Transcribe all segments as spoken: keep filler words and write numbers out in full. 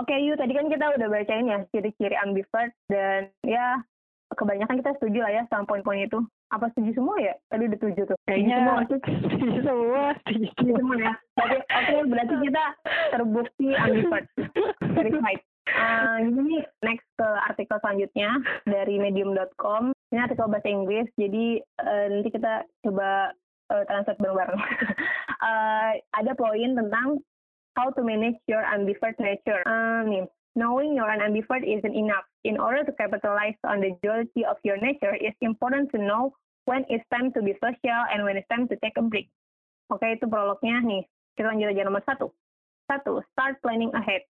Oke, Yu, tadi kan kita udah bacain ya ciri-ciri ambivert dan ya kebanyakan kita setuju lah ya sama poin-poin itu. Apa setuju semua ya? Tadi udah setuju tuh. Kayaknya setuju semua. Setuju semua ya. Oke, oke, berarti kita terbukti ambivert. Verified. Uh, ini next ke artikel selanjutnya dari medium dot com. Ini artikel bahasa Inggris, jadi uh, nanti kita coba uh, translate bareng-bareng. uh, ada poin tentang how to manage your ambivert nature. Uh, nih, knowing you're an ambivert isn't enough. In order to capitalize on the duality of your nature, it's important to know when it's time to be social and when it's time to take a break. Oke, okay, itu prolognya nih. Kita lanjut aja nomor satu. Satu, start planning ahead.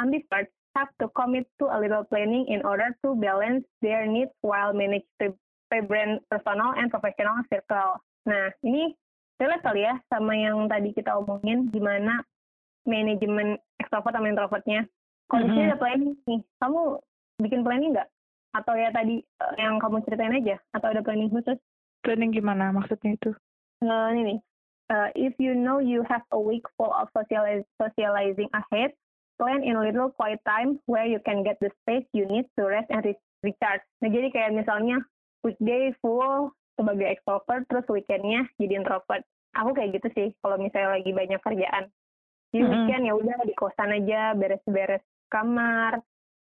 Ambiverts have to commit to a little planning in order to balance their needs while manage the vibrant personal and professional circle. Nah, ini relate kali ya sama yang tadi kita omongin gimana manajemen extrovert sama introvertnya. Kalau mm-hmm. ada planning nih, kamu bikin planning nggak? Atau ya tadi yang kamu ceritain aja? Atau ada planning khusus? Planning gimana maksudnya itu? Uh, ini nih, uh, if you know you have a week full of socialize, socializing ahead, plan in little quiet time where you can get the space you need to rest and recharge. Nah, jadi kayak misalnya weekday full sebagai extrovert, terus weekendnya jadi introvert. Aku kayak gitu sih kalau misalnya lagi banyak kerjaan. Jadi mm-hmm. weekend ya udah di kosan aja, beres-beres kamar,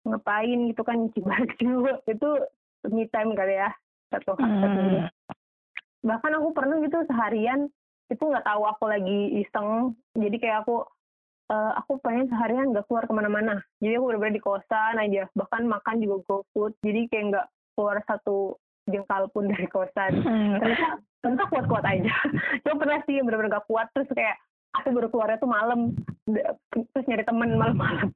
ngapain gitu kan, cibak juga. Itu me time kali ya, satu hari mm-hmm. Bahkan aku pernah gitu seharian, itu nggak tahu aku lagi iseng, jadi kayak aku Uh, aku pengen seharian nggak keluar kemana-mana. Jadi aku bener-bener di kosan aja. Bahkan makan juga go food. Jadi kayak nggak keluar satu jengkal pun dari kosan. Hmm. Ternyata, ternyata kuat-kuat aja. Cuma pernah sih bener-bener nggak kuat. Terus kayak aku baru keluarnya tuh malam. Terus nyari temen malam-malam.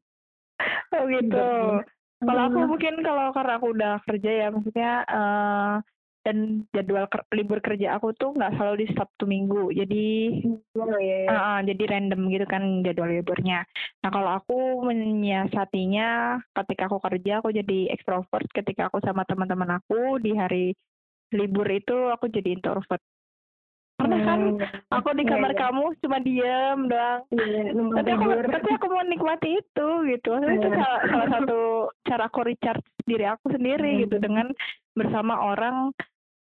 Oh gitu. Hmm. Kalau aku mungkin kalau karena aku udah kerja ya. Maksudnya uh, dan jadwal ker- libur kerja aku tuh nggak selalu di Sabtu Minggu, jadi oh, yeah. uh, jadi random gitu kan jadwal liburnya. Nah kalau aku menyiasatinya, ketika aku kerja aku jadi ekstrovert, ketika aku sama teman-teman aku di hari libur itu aku jadi introvert. Karena kan aku di kamar yeah, yeah. kamu cuma diem doang, yeah, tapi, aku, tapi aku mau nikmati itu gitu. Maksudnya yeah. itu salah, salah satu cara aku recharge diri aku sendiri mm-hmm. gitu, dengan bersama orang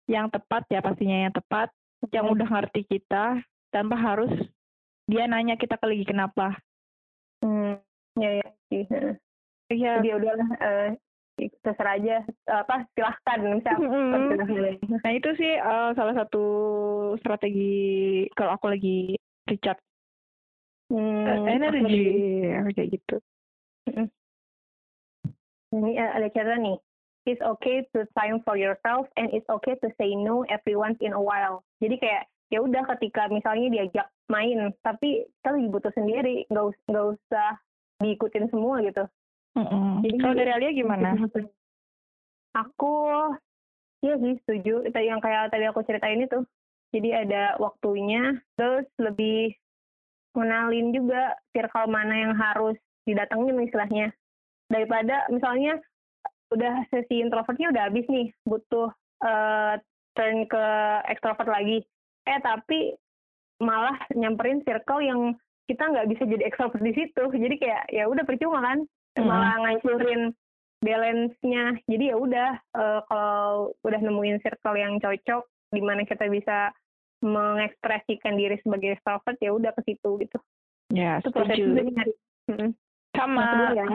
yang tepat ya, pastinya yang tepat, mm-hmm. yang udah ngerti kita tanpa harus dia nanya kita lagi kenapa. Hmm, ya ya. Iya. Dia udahlah. Uh... terserah aja, apa silahkan misalnya. Mm-hmm. Nah itu sih uh, salah satu strategi kalau aku lagi recharge hmm, uh, energi kayak gitu. Mm-hmm. Ini ada cerita nih, it's okay to time for yourself and it's okay to say no every once in a while. Jadi kayak ya udah ketika misalnya diajak main tapi kita lagi butuh sendiri, nggak us- nggak usah diikutin semua gitu. Mm-mm. Jadi kalau dari Aliya gimana? Aku ya sih setuju. Itu yang kayak tadi aku ceritain itu. Jadi ada waktunya, terus lebih mengenalin juga circle mana yang harus didatengin istilahnya. Daripada misalnya udah sesi introvertnya udah habis nih, butuh uh, turn ke extrovert lagi. Eh tapi malah nyamperin circle yang kita nggak bisa jadi extrovert di situ. Jadi kayak ya udah percuma kan. Malah ngancurin balance-nya. Jadi ya udah uh, kalau udah nemuin circle yang cocok di mana kita bisa mengekspresikan diri sebagai extrovert, ya udah ke situ gitu. Ya, itu proses nyari. Hmm. Sama. Ya.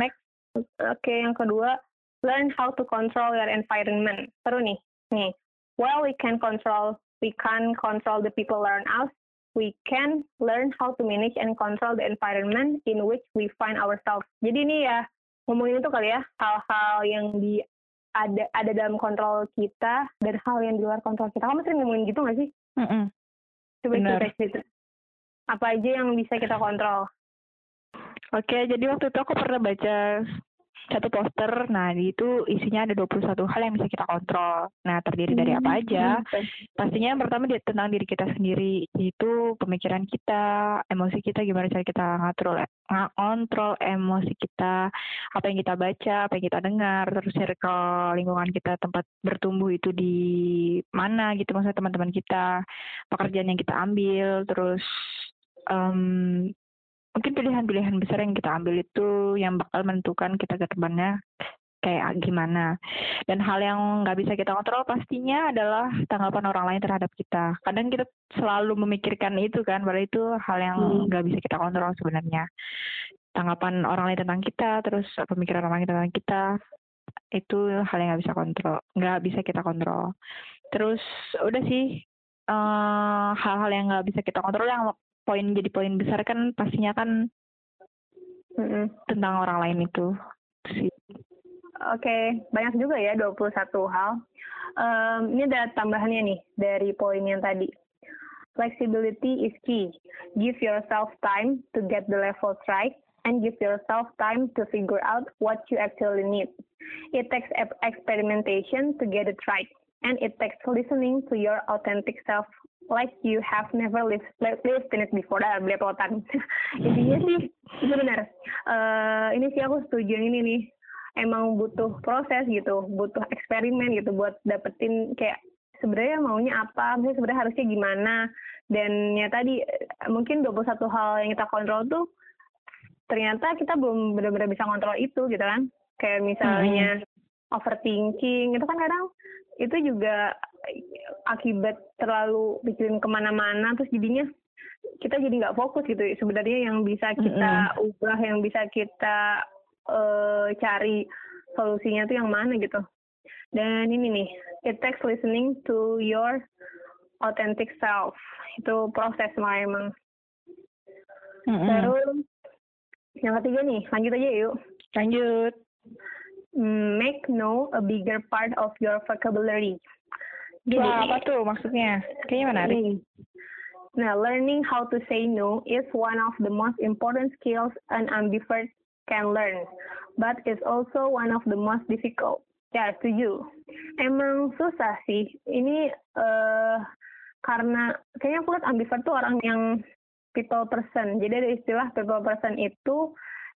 Next. Oke, okay, yang kedua, learn how to control your environment. Seru nih. Nih. While we can control, we can't control the people around us. We can learn how to manage and control the environment in which we find ourselves. Jadi ini ya ngomongin itu kali ya, hal-hal yang di ada ada dalam kontrol kita dan hal yang di luar kontrol kita. Kamu sering ngomongin gitu nggak sih? Mm-hmm. Coba cerita-cerita. Apa aja yang bisa kita kontrol? Oke, jadi waktu itu aku pernah baca satu poster, nah itu isinya ada dua puluh satu hal yang bisa kita kontrol. Nah terdiri dari apa aja? Pastinya yang pertama tentang diri kita sendiri, itu pemikiran kita, emosi kita, gimana cara kita ngatur, ngontrol emosi kita, apa yang kita baca, apa yang kita dengar, terus circle lingkungan kita, tempat bertumbuh itu di mana gitu, maksudnya teman-teman kita, pekerjaan yang kita ambil, terus um, mungkin pilihan-pilihan besar yang kita ambil itu yang bakal menentukan kita ke depannya kayak gimana. Dan hal yang nggak bisa kita kontrol pastinya adalah tanggapan orang lain terhadap kita. Kadang kita selalu memikirkan itu kan, padahal itu hal yang nggak bisa kita kontrol sebenarnya. Tanggapan orang lain tentang kita, terus pemikiran orang lain tentang kita, itu hal yang nggak bisa kontrol, nggak bisa kita kontrol. Terus udah sih, uh, hal-hal yang nggak bisa kita kontrol yang poin jadi poin besar kan pastinya kan mm-hmm. tentang orang lain itu sih. Oke, okay. Banyak juga ya dua puluh satu hal. Um, ini ada tambahannya nih dari poin yang tadi. Flexibility is key. Give yourself time to get the levels right and give yourself time to figure out what you actually need. It takes experimentation to get it right and it takes listening to your authentic self like you have never lived, lived in it before. Dah, belepotan. Intinya sih, itu benar. Uh, ini sih aku setuju ini nih. Emang butuh proses gitu, butuh eksperimen gitu buat dapetin kayak sebenarnya maunya apa, misalnya sebenarnya harusnya gimana. Dan ya tadi mungkin dua puluh satu hal yang kita kontrol tuh ternyata kita belum benar-benar bisa kontrol itu gitu kan. Kayak misalnya hmm. overthinking, itu kan kadang itu juga akibat terlalu pikirin kemana-mana terus jadinya kita jadi nggak fokus gitu. Sebenarnya yang bisa kita hmm. ubah, yang bisa kita Uh, cari solusinya tuh yang mana gitu. Dan ini nih, it takes listening to your authentic self. Itu proses memang. Mm-hmm. Terus yang ketiga nih, lanjut aja yuk. Lanjut. Make know a bigger part of your vocabulary. Jadi, wah, apa tuh maksudnya? Kayaknya menarik. Ini. Nah, learning how to say no is one of the most important skills an ambivert can learn, but it's also one of the most difficult. Ya, setuju. Emang susah sih. Ini uh, karena kayaknya aku lihat ambivert tuh orang yang people person. Jadi ada istilah people person itu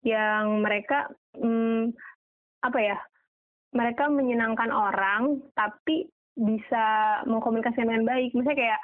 yang mereka hmm, apa ya? Mereka menyenangkan orang, tapi bisa mengkomunikasikan dengan baik. Misalnya kayak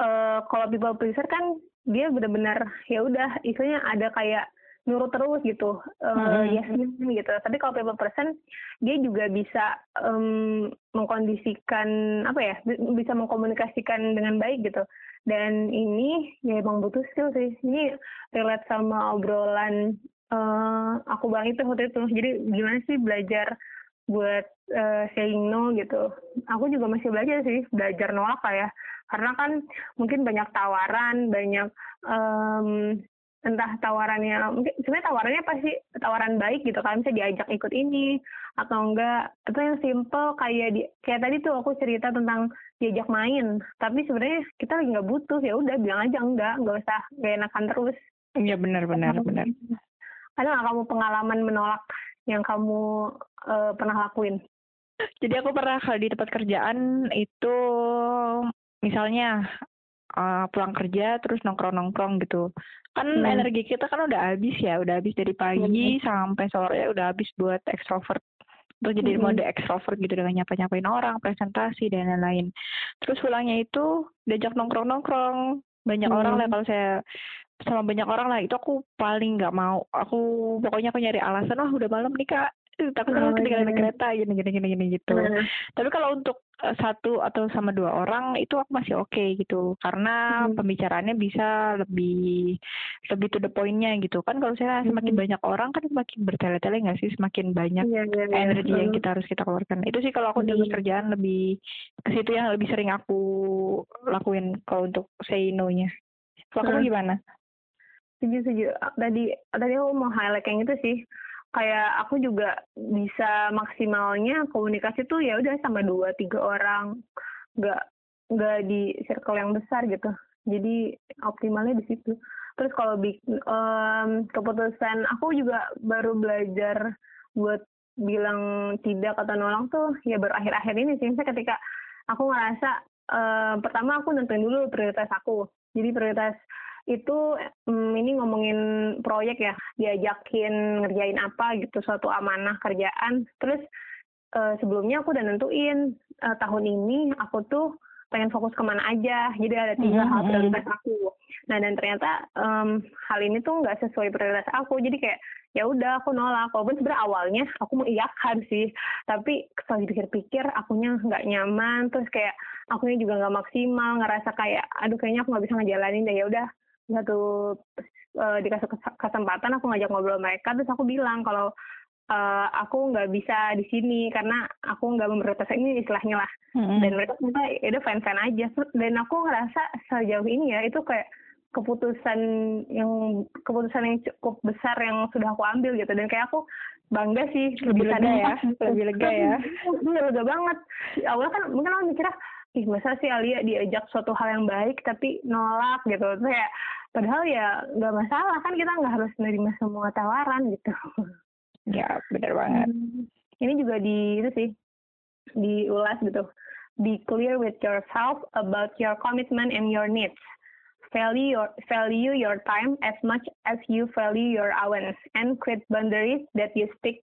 uh, kalau people pleaser kan dia benar-benar ya udah, istilahnya ada kayak nurut terus gitu, uh, hmm. yes gitu. Tapi kalau people person, dia juga bisa um, mengkondisikan apa ya, bisa mengkomunikasikan dengan baik gitu. Dan ini ya emang butuh skill sih. Ini relate sama obrolan uh, aku bang itu waktu itu. Jadi gimana sih belajar buat uh, saying no gitu. Aku juga masih belajar sih, belajar nolak ya. Karena kan mungkin banyak tawaran, banyak um, entah tawarannya, mungkin sebenarnya tawarannya pasti tawaran baik gitu kan, misalnya diajak ikut ini atau enggak, atau yang simple kayak di, kayak tadi tuh aku cerita tentang diajak main, tapi sebenarnya kita lagi nggak butuh, ya udah bilang aja enggak, nggak usah, gak enakan terus. Iya benar-benar benar. Ada nggak kamu pengalaman menolak yang kamu uh, pernah lakuin? Jadi aku pernah kalau di tempat kerjaan itu misalnya Uh, pulang kerja terus nongkrong-nongkrong gitu kan hmm. energi kita kan udah habis ya, udah habis dari pagi hmm. sampai sore udah habis buat ekstrovert, terus jadi hmm. mode ekstrovert gitu dengan nyapa-nyapain orang, presentasi dan lain-lain. Terus pulangnya itu diajak nongkrong-nongkrong banyak hmm. orang lah, kalau saya sama banyak orang lah itu aku paling nggak mau. Aku pokoknya aku nyari alasan, wah udah malam nih kak, takut oh, aku tinggal naik kereta gini-gini gitu. Hmm. Tapi kalau untuk satu atau sama dua orang itu aku masih oke okay, gitu, karena hmm. pembicaraannya bisa lebih lebih to the point-nya gitu kan. Kalau saya semakin hmm. banyak orang kan semakin bertele-tele nggak sih, semakin banyak yeah, yeah, yeah. energi yang kita harus kita keluarkan. Itu sih kalau aku hmm. di kerjaan lebih ke situ yang lebih sering aku lakuin kalau untuk say no-nya. Kalau kamu hmm. gimana? Setuju-setuju. Tadi tadi aku mau highlight yang itu sih. Kayak aku juga bisa maksimalnya komunikasi tuh ya udah sama dua tiga orang, nggak nggak di circle yang besar gitu. Jadi optimalnya di situ. Terus kalau um, keputusan aku juga baru belajar buat bilang tidak atau nolong tuh ya baru akhir-akhir ini sih. Misalnya ketika aku ngerasa um, pertama aku nentuin dulu prioritas aku. Jadi prioritas itu hmm, ini ngomongin proyek ya, diajakin ngerjain apa gitu, suatu amanah kerjaan. Terus eh, sebelumnya aku udah nentuin eh, tahun ini aku tuh pengen fokus kemana aja, jadi ada tiga mm-hmm. hal prioritas aku. Nah, dan ternyata um, hal ini tuh nggak sesuai prioritas aku, jadi kayak ya udah aku nolak. Walaupun sebenarnya awalnya aku mengiyakan sih, tapi setelah dipikir-pikir akunya nggak nyaman, terus kayak akunya juga nggak maksimal, ngerasa kayak aduh kayaknya aku nggak bisa ngejalanin deh. Ya udah satu uh, dikasih kesempatan aku ngajak ngobrol mereka, terus aku bilang kalau Uh, aku nggak bisa di sini karena aku nggak memprioritaskan ini istilahnya lah. Mm-hmm. Dan mereka semua ya udah fan-fan aja. Dan aku ngerasa sejauh ini ya itu kayak keputusan yang keputusan yang cukup besar yang sudah aku ambil gitu. Dan kayak aku bangga sih, lebih lega ya, lebih lega ya. Lebih lega banget. Awalnya kan mungkin aku mikirnya, ih masa sih Aliya diajak suatu hal yang baik tapi nolak gitu. Terus ya padahal ya nggak masalah kan, kita nggak harus menerima semua tawaran gitu. Ya, benar banget. Ini juga di itu sih diulas gitu. Be clear with yourself about your commitment and your needs. Value your, value your time as much as you value your allowance and create boundaries that you stick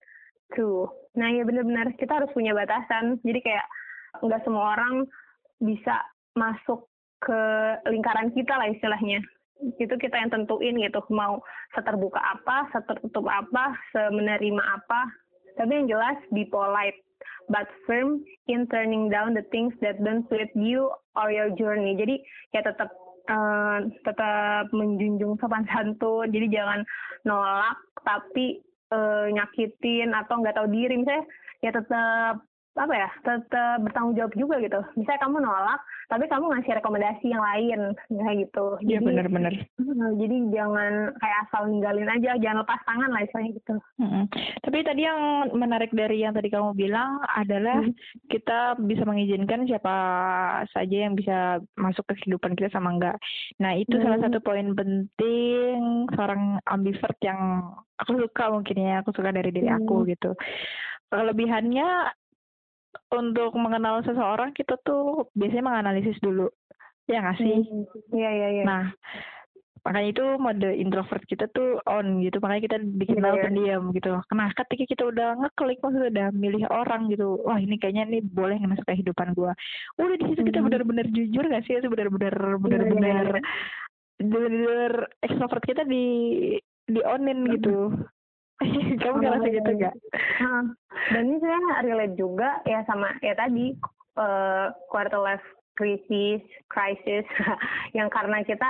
to. Nah, ya benar-benar kita harus punya batasan. Jadi kayak nggak semua orang bisa masuk ke lingkaran kita lah istilahnya. Itu kita yang tentuin gitu, mau seterbuka apa, setertutup apa, semenerima apa. Tapi yang jelas, be polite but firm in turning down the things that don't suit you or your journey. Jadi ya tetap uh, tetap menjunjung sopan santun. Jadi jangan nolak tapi uh, nyakitin atau nggak tahu diri. Misalnya ya tetap apa ya, tetap bertanggung jawab juga gitu. Misalnya kamu nolak, tapi kamu ngasih rekomendasi yang lain, kayak gitu. Iya benar-benar. Jadi jangan kayak asal ninggalin aja, jangan lepas tangan lah istilahnya gitu. Mm-hmm. Tapi tadi yang menarik dari yang tadi kamu bilang adalah mm-hmm. kita bisa mengizinkan siapa saja yang bisa masuk ke kehidupan kita sama enggak. Nah itu mm-hmm. salah satu poin penting seorang ambivert yang aku suka mungkin ya, aku suka dari diri mm-hmm. aku gitu. Kelebihannya untuk mengenal seseorang kita tuh biasanya menganalisis dulu, ya nggak sih? Iya iya iya. Nah makanya itu mode introvert kita tuh on gitu, makanya kita dikenal yeah, pendiam yeah. gitu. Nah ketika kita udah ngeklik, maksudnya udah milih orang gitu, wah ini kayaknya ini boleh masuk kehidupan gue. Udah di situ mm-hmm. kita benar-benar jujur nggak sih? Itu benar-benar benar-benar yeah, yeah. benar-benar extrovert kita di di onin mm-hmm. gitu. Kamu ngerasa gitu nggak? Nah, dan ini saya relate juga ya sama ya tadi uh, quarter life crisis, crisis yang karena kita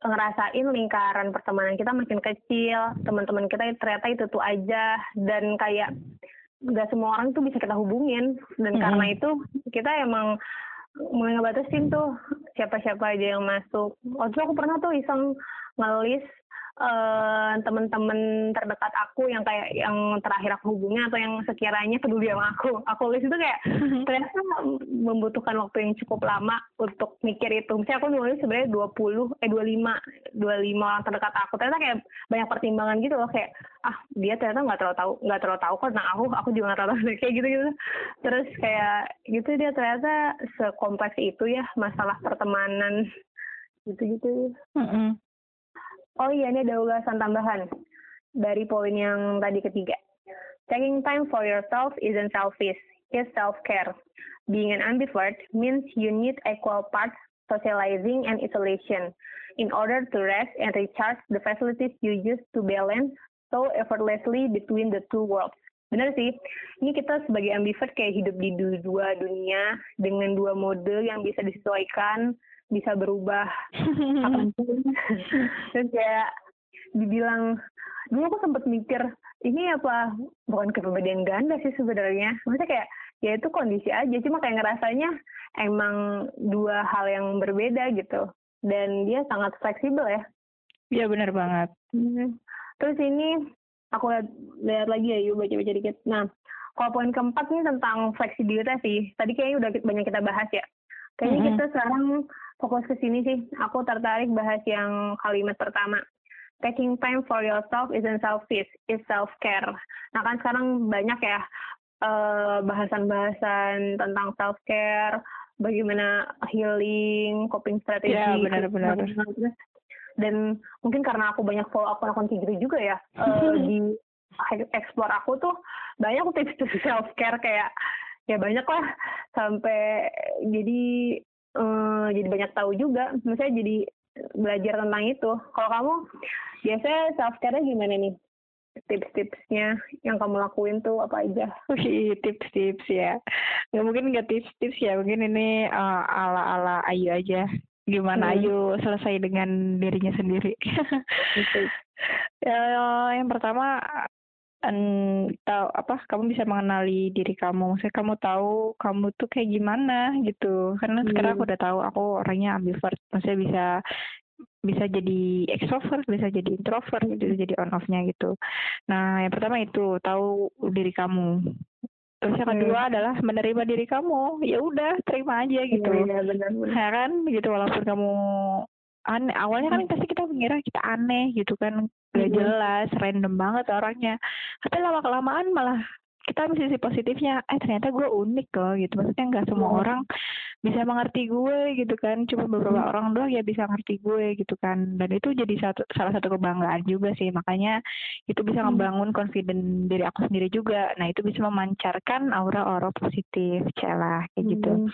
ngerasain lingkaran pertemanan kita makin kecil, teman-teman kita ternyata itu tuh aja dan kayak nggak semua orang tuh bisa kita hubungin dan mm-hmm. karena itu kita emang mulai ngebatasin tuh siapa-siapa aja yang masuk. Waktu aku pernah tuh iseng ngelis Uh, teman-teman terdekat aku yang kayak yang terakhir aku hubungnya atau yang sekiranya peduli sama aku. Aku list itu kayak mm-hmm. ternyata membutuhkan waktu yang cukup lama untuk mikir itu. Misalnya aku nulis sebenarnya dua puluh eh dua puluh lima dua puluh lima orang terdekat aku. Ternyata kayak banyak pertimbangan gitu loh, kayak ah dia ternyata nggak terlalu tahu nggak terlalu tahu kok tentang aku, aku juga nggak terlalu tahu kayak gitu-gitu. Terus kayak gitu dia ternyata sekompleks itu ya masalah pertemanan gitu-gitu. Mm-hmm. Oh iya, ini ada ulasan tambahan dari poin yang tadi ketiga. Taking time for yourself isn't selfish, it's self-care. Being an ambivert means you need equal parts socializing and isolation in order to rest and recharge the facilities you use to balance so effortlessly between the two worlds. Benar sih, ini kita sebagai ambivert kayak hidup di dua dunia dengan dua mode yang bisa disesuaikan, bisa berubah apapun. Terus kayak dibilang dulu aku sempat mikir ini apa bukan kepribadian ganda sih sebenarnya, maksudnya kayak ya itu kondisi aja, cuma kayak ngerasanya emang dua hal yang berbeda gitu dan dia sangat fleksibel ya. Iya benar banget. Terus ini aku lihat, lihat lagi ya, yuk baca-baca dikit. Nah kalau poin keempat nih tentang fleksibilitas sih, tadi kayaknya udah banyak kita bahas ya, kayaknya mm-hmm. kita sekarang fokus ke sini sih. Aku tertarik bahas yang kalimat pertama. Taking time for yourself isn't selfish, it's self-care. Nah kan sekarang banyak ya uh, bahasan-bahasan tentang self-care, bagaimana healing, coping strategi. Ya benar-benar. Dan mungkin karena aku banyak follow akun-akun gitu juga ya, uh, di explore aku tuh banyak tips self-care kayak ya banyak lah sampai jadi uh, jadi banyak tahu juga. Maksudnya jadi belajar tentang itu. Kalau kamu biasanya self-care-nya gimana nih? Tips-tipsnya yang kamu lakuin tuh apa aja? Wih, tips-tips ya. Nggak mungkin nggak tips-tips ya. Mungkin ini uh, ala-ala Ayu aja. Gimana hmm. Ayu selesai dengan dirinya sendiri. Gitu. uh, yang pertama, um, tahu apa? Kamu bisa mengenali diri kamu. Maksudnya kamu tahu kamu tuh kayak gimana gitu. Karena hmm. sekarang aku udah tahu aku orangnya ambivert. Maksudnya bisa bisa jadi extrovert, bisa jadi introvert, bisa jadi on off-nya gitu. Nah, yang pertama itu tahu diri kamu. Terus yang kedua hmm. adalah menerima diri kamu. Ya udah, terima aja gitu. Iya, benar, benar. Ya kan gitu, walaupun kamu aneh. Awalnya kan pasti kita mengira kita aneh gitu kan, gak jelas, random banget orangnya. Tapi lama kelamaan malah kita ambil sisi positifnya, eh ternyata gue unik loh gitu. Maksudnya nggak semua hmm. orang bisa mengerti gue gitu kan, cuma beberapa hmm. orang doang ya bisa ngerti gue gitu kan. Dan itu jadi satu, salah satu kebanggaan juga sih, makanya itu bisa ngebangun confident diri aku sendiri juga. Nah itu bisa memancarkan aura-aura positif, celah kayak gitu. hmm.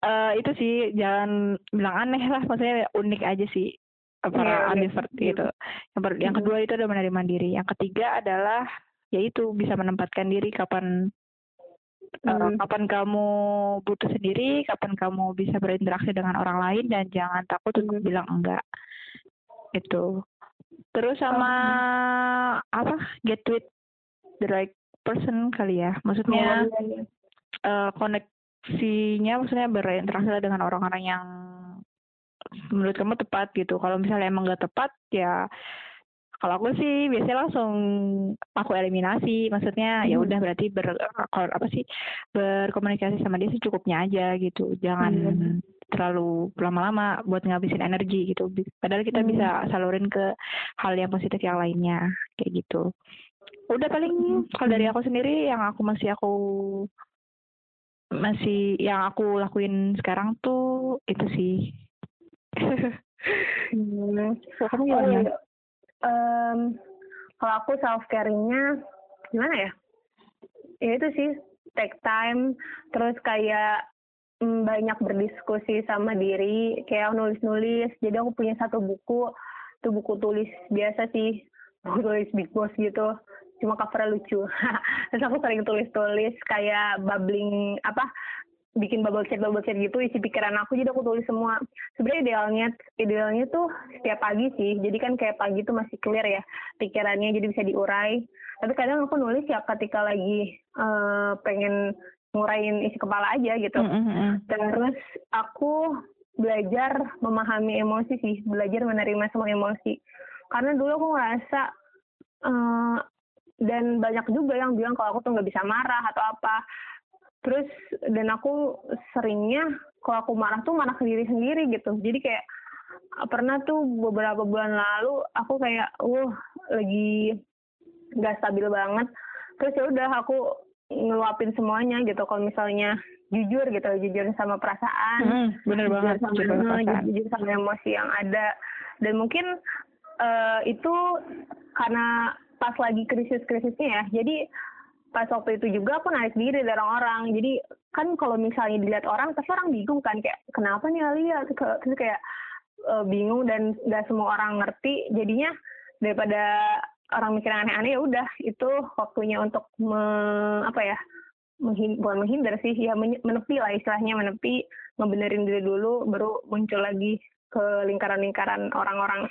uh, itu sih, jangan bilang aneh lah, maksudnya unik aja sih para yeah, ambivert yeah. gitu. Yang, ber- hmm. yang kedua itu adalah menerima diri. Yang ketiga adalah yaitu bisa menempatkan diri kapan hmm. uh, kapan kamu butuh sendiri, kapan kamu bisa berinteraksi dengan orang lain, dan jangan takut hmm. untuk bilang enggak. Itu. Terus sama hmm. apa? Get with the right person kali ya. Maksudnya hmm. uh, koneksinya, maksudnya berinteraksi dengan orang-orang yang menurut kamu tepat gitu. Kalau misalnya emang enggak tepat ya, kalau aku sih biasanya langsung aku eliminasi, maksudnya hmm. ya udah berarti ber apa sih berkomunikasi sama dia secukupnya aja gitu, jangan hmm. terlalu lama-lama buat ngabisin energi gitu. Padahal kita hmm. bisa salurin ke hal yang positif yang lainnya kayak gitu. Udah paling kalau dari aku sendiri yang aku masih aku masih yang aku lakuin sekarang tuh itu sih. hmm. Kamu gimana? Oh, Um, kalau aku self caringnya gimana ya? Ya itu sih, take time, terus kayak mm, banyak berdiskusi sama diri, kayak nulis-nulis. Jadi aku punya satu buku, itu buku tulis biasa sih, buku tulis Big Boss gitu. Cuma covernya lucu. Terus aku sering tulis-tulis kayak bubbling apa? Bikin bubble chat bubble chat gitu isi pikiran aku, jadi aku tulis semua. Sebenarnya idealnya idealnya tuh setiap pagi sih, jadi kan kayak pagi tuh masih clear ya pikirannya, jadi bisa diurai. Tapi kadang aku nulis ya ketika lagi uh, pengen ngurain isi kepala aja gitu. Mm-hmm. Terus aku belajar memahami emosi sih, belajar menerima semua emosi, karena dulu aku ngerasa uh, dan banyak juga yang bilang kalau aku tuh nggak bisa marah atau apa. Terus, dan aku seringnya kalau aku marah tuh marah ke diri sendiri gitu. Jadi kayak pernah tuh beberapa bulan lalu aku kayak uh lagi gak stabil banget. Terus ya udah aku ngeluapin semuanya gitu. Kalau misalnya jujur gitu, jujur sama perasaan, hmm, bener banget, jujur sama, sama, perasaan. Jujur sama emosi yang ada. Dan mungkin uh, itu karena pas lagi krisis-krisisnya ya. Jadi pas waktu itu juga aku narik diri dari orang-orang. Jadi kan kalau misalnya dilihat orang, pasti orang bingung kan, kayak kenapa nih Aliya? Terus kayak e, bingung dan gak semua orang ngerti. Jadinya daripada orang mikir aneh-aneh, ya udah itu waktunya untuk me, apa ya menghind, bukan menghindar sih, ya menepi lah istilahnya, menepi, ngebenerin diri dulu, baru muncul lagi ke lingkaran-lingkaran orang-orang.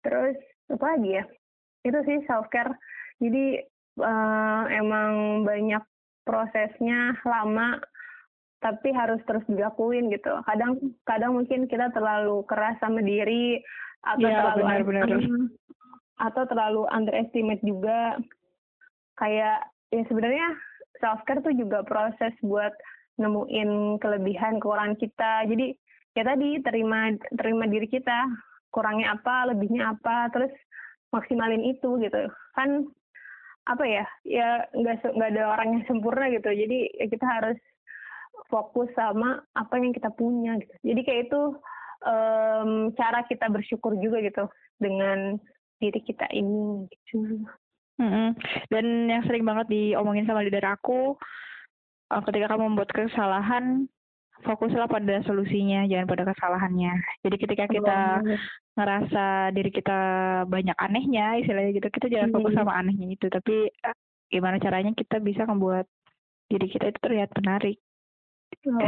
Terus apa lagi ya? Itu sih self care. Jadi Uh, emang banyak prosesnya, lama, tapi harus terus dilakuin gitu. Kadang kadang mungkin kita terlalu keras sama diri, atau ya, terlalu benar, benar. Un- atau terlalu underestimate juga. Kayak ya sebenarnya self care tuh juga proses buat nemuin kelebihan kekurangan kita. Jadi ya tadi terima terima diri kita, kurangnya apa, lebihnya apa, terus maksimalin itu gitu. Kan apa ya, ya nggak nggak ada orang yang sempurna gitu, jadi ya kita harus fokus sama apa yang kita punya gitu. Jadi kayak itu um, cara kita bersyukur juga gitu dengan diri kita ini gitu. Mm-hmm. Dan yang sering banget diomongin sama leader aku, ketika kamu membuat kesalahan fokuslah pada solusinya, jangan pada kesalahannya. Jadi ketika kita oh, ngerasa diri kita banyak anehnya, istilahnya gitu, kita jangan fokus hmm. sama anehnya itu, tapi gimana caranya kita bisa membuat diri kita itu terlihat menarik. Oh,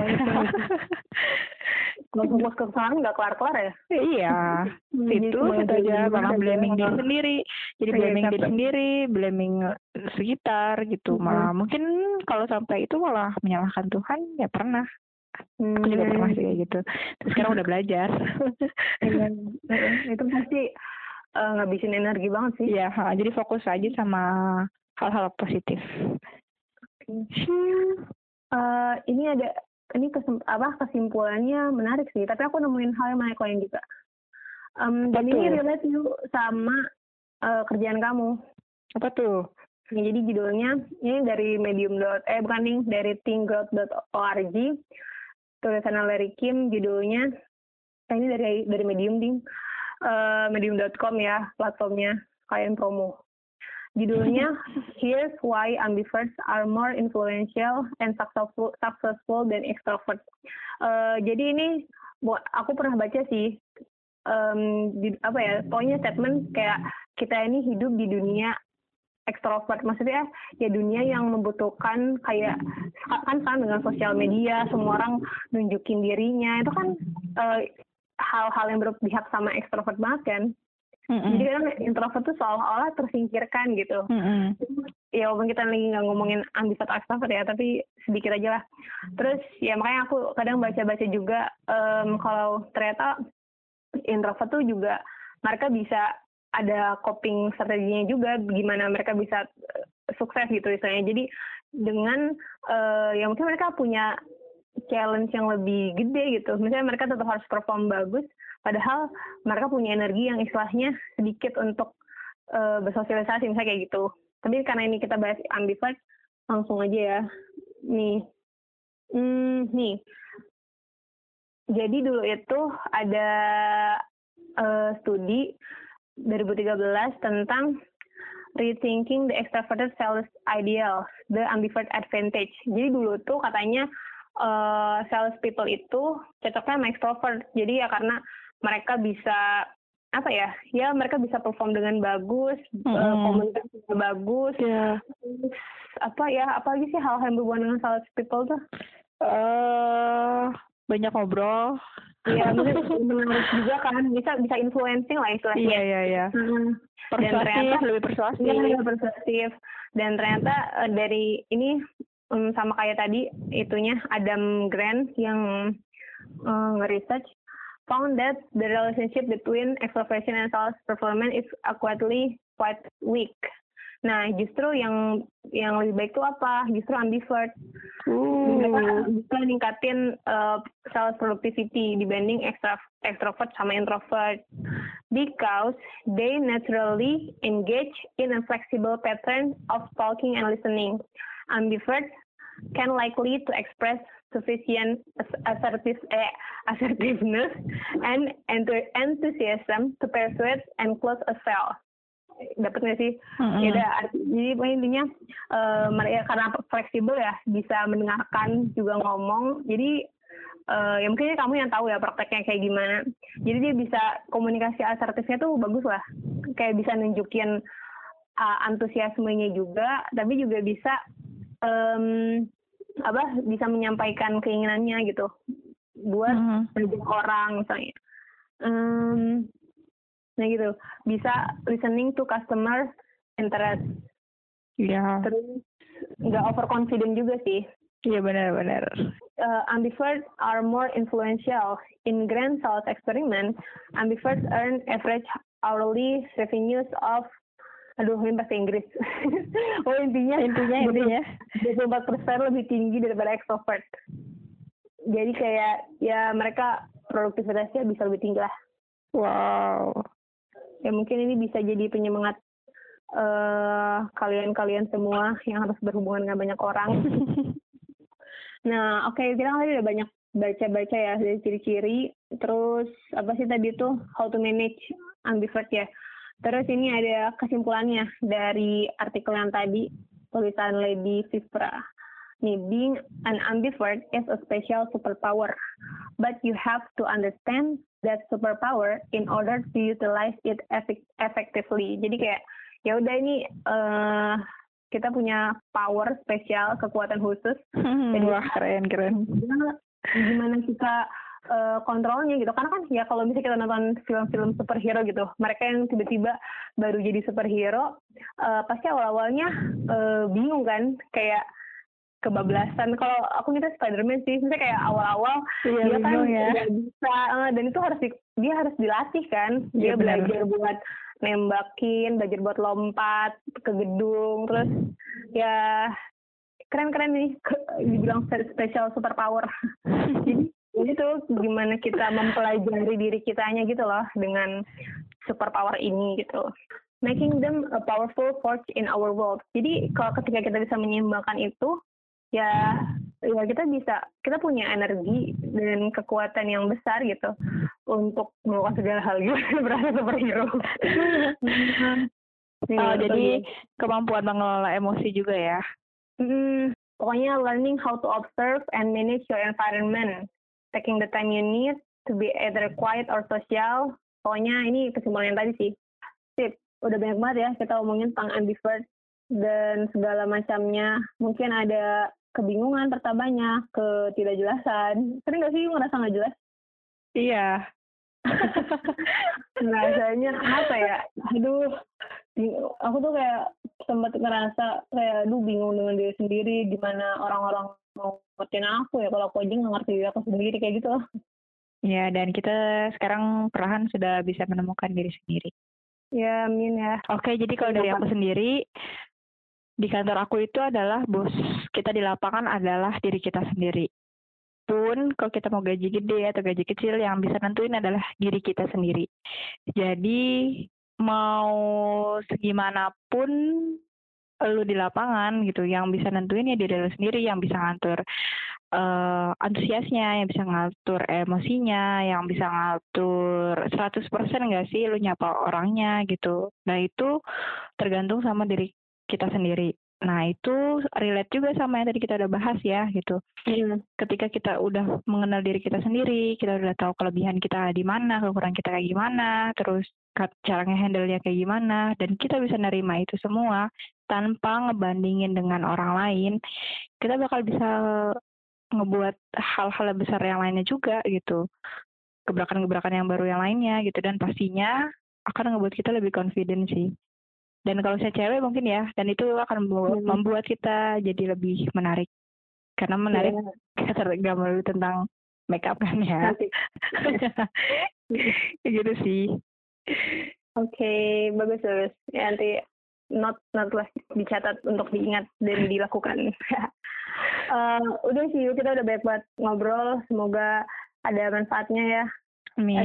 kalau fokus ke sana nggak kelar-kelar ya? Iya, itu kita aja malah blaming diri sendiri. Jadi blaming diri sendiri, blaming sekitar gitu. Malah mungkin kalau sampai itu malah menyalahkan Tuhan, ya pernah. Aku juga pernah sih kayak gitu. Terus sekarang udah belajar. Itu pasti uh, ngabisin energi banget sih. Iya, jadi fokus aja sama hal-hal positif. Hmm, uh, ini ada ini kesem, apa kesimpulannya menarik sih. Tapi aku nemuin hal yang menarik lain juga. Um, dan ini relate sama uh, kerjaan kamu. Apa tuh? Ya, jadi judulnya ini dari medium. Eh bukan nih dari think growth dot org. Tulisan Riki Kim, judulnya eh, ini dari dari medium ding. Uh, medium dot com ya platformnya, kalian promo. Judulnya Here's Why Ambiverts Are More Influential and Successful, successful Than Extroverts. Uh, jadi ini aku pernah baca sih. Um, di, apa ya? Pokoknya statement kayak kita ini hidup di dunia ekstrovert, maksudnya ya dunia yang membutuhkan kayak kan kan dengan sosial media semua orang nunjukin dirinya itu kan e, hal-hal yang berpihak sama ekstrovert banget kan. Mm-hmm. Jadi kan introvert tuh seolah-olah tersingkirkan gitu. Mm-hmm. Ya walaupun kita lagi nggak ngomongin ambivert ekstrovert ya, tapi sedikit aja lah. Terus ya makanya aku kadang baca-baca juga um, kalau ternyata introvert tuh juga mereka bisa ada coping strateginya juga, gimana mereka bisa sukses gitu misalnya. Jadi dengan uh, yang mungkin mereka punya challenge yang lebih gede gitu. Misalnya mereka tetap harus perform bagus, padahal mereka punya energi yang istilahnya sedikit untuk uh, bersosialisasi misalnya kayak gitu. Tapi karena ini kita bahas ambivert, langsung aja ya. Nih, hmm, nih. Jadi dulu itu ada uh, studi dua ribu tiga belas tentang rethinking the extroverted sales ideal, the ambivert advantage. Jadi dulu tuh katanya uh, sales people itu cocoknya sama extrovert. Jadi ya karena mereka bisa apa ya? Ya mereka bisa perform dengan bagus, mm. uh, komunikasinya bagus. Yeah. Apa ya? Apalagi sih hal-hal yang berhubungan dengan sales people tuh? Uh, banyak ngobrol, iya menarik juga kan, bisa bisa influencing lah istilahnya. Iya iya iya. Hmm. Dan ternyata lebih persuasif, iya, lebih persuasif. Dan ternyata uh, dari ini um, sama kayak tadi itunya Adam Grant yang uh, nge-research found that the relationship between extroversion and sales performance is acutely quite weak. Nah, justru yang yang lebih baik itu apa? Justru ambivert. Hmm. Mereka bisa meningkatin uh, sales productivity dibanding extra, extrovert sama introvert. Because they naturally engage in a flexible pattern of talking and listening. Ambivert can likely to express sufficient assertive, eh, assertiveness and enthusiasm to persuade and close a sale. Dapat nggak sih? Mm-hmm. Ya, jadi intinya uh, mereka karena fleksibel ya bisa mendengarkan juga ngomong. Jadi uh, ya mungkin kamu yang tahu ya prakteknya kayak gimana. Jadi dia bisa komunikasi asertifnya tuh bagus lah. Kayak bisa nunjukin uh, antusiasmenya juga, tapi juga bisa um, apa? Bisa menyampaikan keinginannya gitu buat mm-hmm. orang misalnya. Um, Nah gitu, bisa listening to customer interest. Iya. Terus nggak overconfident juga sih. Iya benar-benar. Uh, ambivert are more influential in grand sales experiment. Ambivert earn average hourly revenues of aduh ini bahasa Inggris. Oh intinya intinya intinya dua puluh empat persen lebih tinggi daripada extrovert. Jadi kayak ya mereka produktivitasnya bisa lebih tinggi lah. Wow. Ya mungkin ini bisa jadi penyemangat uh, kalian-kalian semua yang harus berhubungan dengan banyak orang. Nah, oke, okay, kita tadi udah banyak baca-baca ya dari ciri-ciri. Terus apa sih tadi tuh how to manage ambivert ya. Terus ini ada kesimpulannya dari artikel yang tadi tulisan Lady Vipra. me being an ambivert is a special superpower, but you have to understand that superpower in order to utilize it effectively. Jadi kayak ya udah ini uh, kita punya power spesial, kekuatan khusus. Hmm, jadi, wah keren keren. Gimana kita Uh, kontrolnya gitu, karena kan ya kalau misalnya kita nonton film-film superhero gitu, mereka yang tiba-tiba baru jadi superhero uh, pasti awal-awalnya uh, bingung kan, kayak kebablasan. Kalau aku kita Spider-Man sih, misalnya kayak awal-awal ya, dia kan ya. Gak bisa uh, dan itu harus di, dia harus dilatih kan, dia ya, belajar buat nembakin, belajar buat lompat ke gedung, terus ya keren-keren nih dibilang special superpower. Jadi itu gimana kita mempelajari diri kitanya gitu loh dengan superpower ini gitu, making them a powerful force in our world. Jadi kalau ketika kita bisa menyeimbangkan itu ya, ya kita bisa, kita punya energi dan kekuatan yang besar gitu untuk melakukan segala hal gitu, berasa superhero. Oh, jadi kemampuan mengelola emosi juga ya. Hmm, pokoknya learning how to observe and manage your environment, taking the time you need to be either quiet or social. Pokoknya ini kesimpulan yang tadi sih. Sip, udah banyak banget ya kita omongin tentang ambivert dan segala macamnya. Mungkin ada kebingungan pertamanya, ketidakjelasan. Sering nggak sih ngerasa nggak jelas? Iya. Rasanya apa ya? Aduh, aku tuh kayak sempat ngerasa kayak aduh bingung dengan diri sendiri, gimana orang-orang mau ngertiin aku ya, kalau aku aja nggak ngerti diri aku sendiri kayak gitu. Ya, dan kita sekarang perlahan sudah bisa menemukan diri sendiri. Ya, amin ya. Oke, jadi kalau dari aku sendiri, di kantor aku itu adalah bos kita di lapangan adalah diri kita sendiri. Pun kalau kita mau gaji gede atau gaji kecil, yang bisa nentuin adalah diri kita sendiri. Jadi mau segimanapun lu di lapangan gitu, yang bisa nentuin ya diri lu sendiri, yang bisa ngatur uh, antusiasnya, yang bisa ngatur emosinya, yang bisa ngatur seratus persen nggak sih lu nyapa orangnya gitu. Nah itu tergantung sama diri kita sendiri. Nah itu relate juga sama yang tadi kita udah bahas ya gitu. Hmm. Ketika kita udah mengenal diri kita sendiri, kita udah tahu kelebihan kita di mana, kekurangan kita kayak gimana, terus cara ngehandle-nya kayak gimana, dan kita bisa nerima itu semua tanpa ngebandingin dengan orang lain, kita bakal bisa ngebuat hal-hal besar yang lainnya juga gitu, gebrakan-gebrakan yang baru yang lainnya gitu, dan pastinya akan ngebuat kita lebih confident sih. Dan kalau saya cewek mungkin ya, dan itu akan membuat kita jadi lebih menarik, karena menarik yeah. Gak melulu tentang make up kan ya. Gitu sih. Oke, okay, bagus bagus. Ya, nanti not not lah dicatat untuk diingat dan dilakukan. uh, udah sih, kita udah banyak banget ngobrol. Semoga ada manfaatnya ya. Amin.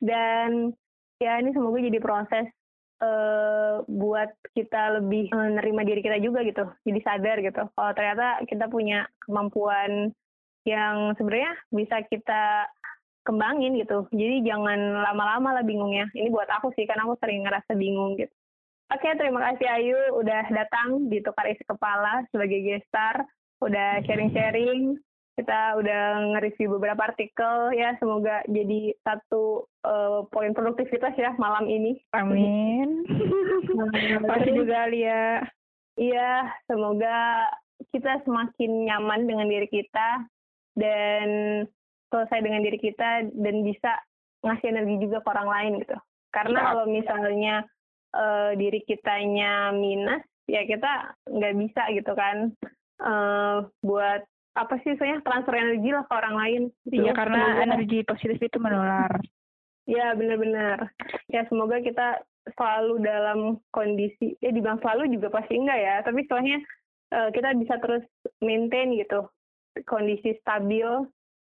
Dan ya ini semoga jadi proses uh, buat kita lebih menerima diri kita juga gitu. Jadi sadar gitu. Kalau ternyata kita punya kemampuan yang sebenarnya bisa kita kembangin gitu, jadi jangan lama-lama lah bingungnya. Ini buat aku sih, karena aku sering ngerasa bingung gitu. Oke, terima kasih Ayu udah datang di Tukar Isi Kepala sebagai guest star, udah sharing-sharing, kita udah nge-review beberapa artikel ya, semoga jadi satu uh, poin produktivitas ya malam ini. Amin. Terima kasih juga Aliya. Iya, semoga kita semakin nyaman dengan diri kita dan selesai dengan diri kita dan bisa ngasih energi juga ke orang lain gitu. Karena ya, kalau misalnya uh, diri kitanya minus, ya kita nggak bisa gitu kan uh, buat apa sih soalnya transfer energi lah ke orang lain. Iya gitu. Karena semoga energi positif itu menular. Ya benar-benar. Ya semoga kita selalu dalam kondisi, ya dibilang selalu juga pasti enggak ya. Tapi soalnya uh, kita bisa terus maintain gitu kondisi stabil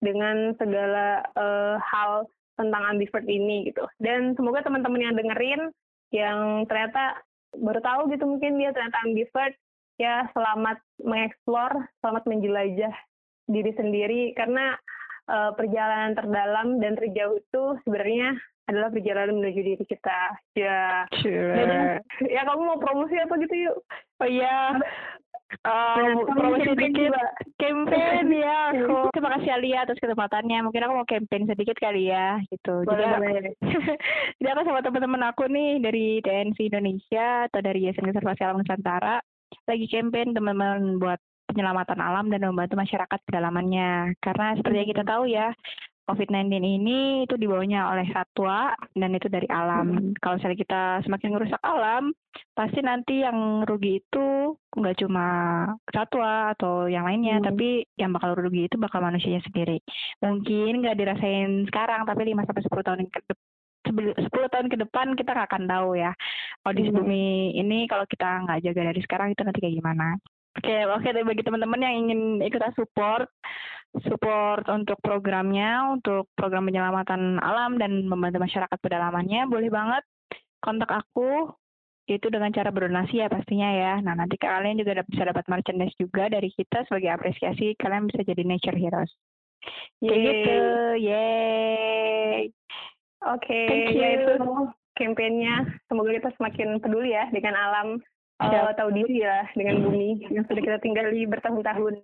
dengan segala uh, hal tentang ambivert ini gitu. Dan semoga teman-teman yang dengerin yang ternyata baru tahu gitu mungkin dia ternyata ambivert ya, selamat mengeksplor, selamat menjelajah diri sendiri, karena uh, perjalanan terdalam dan terjauh itu sebenarnya adalah perjalanan menuju diri kita. Ya. Sure. Dan, ya kamu mau promosi apa gitu yuk? Oh iya. Um, promosi sedikit campaign ya aku. Terima kasih Aliya atas kesempatannya. Mungkin aku mau campaign sedikit kali ya gitu. Boleh, jadi, boleh. Aku, jadi aku sama teman-teman aku nih dari D N V Indonesia atau dari Yayasan Konservasi Alam Nusantara lagi campaign teman-teman buat penyelamatan alam dan membantu masyarakat pedalamannya. Karena seperti yang kita tahu ya, covid sembilan belas ini itu dibawanya oleh satwa dan itu dari alam. Hmm. Kalau misalnya kita semakin merusak alam, pasti nanti yang rugi itu nggak cuma satwa atau yang lainnya, hmm. tapi yang bakal rugi itu bakal manusianya sendiri. Mungkin nggak dirasain sekarang, tapi lima sampai sepuluh tahun ke depan. sepuluh tahun ke depan kita nggak akan tahu ya kondisi bumi ini kalau kita nggak jaga dari sekarang itu nanti kayak gimana. Oke, okay, oke okay, bagi teman-teman yang ingin ikutan support support untuk programnya, untuk program penyelamatan alam dan membantu masyarakat pedalamannya, boleh banget kontak aku itu dengan cara berdonasi ya pastinya ya. Nah, nanti kalian juga bisa dapat merchandise juga dari kita sebagai apresiasi, kalian bisa jadi nature heroes. Kayak gitu. Yeay. Oke, okay, ya itu kampanyenya. Semoga kita semakin peduli ya dengan alam, uh, tahu diri ya dengan bumi yang sudah kita tinggali bertahun-tahun.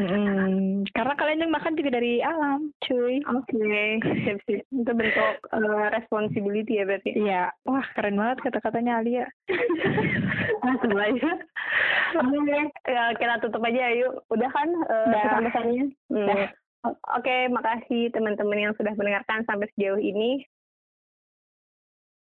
Hmm, karena kalian yang makan juga dari alam, cuy. Oke, okay. Sip-sip. Itu bentuk uh, responsibility ya berarti. Iya. Wah, keren banget kata-katanya Aliya. Langsung aja. Ya, kita tutup aja yuk. Udah kan uh, pesan-pesannya? Udah. Oke, makasih teman-teman yang sudah mendengarkan sampai sejauh ini.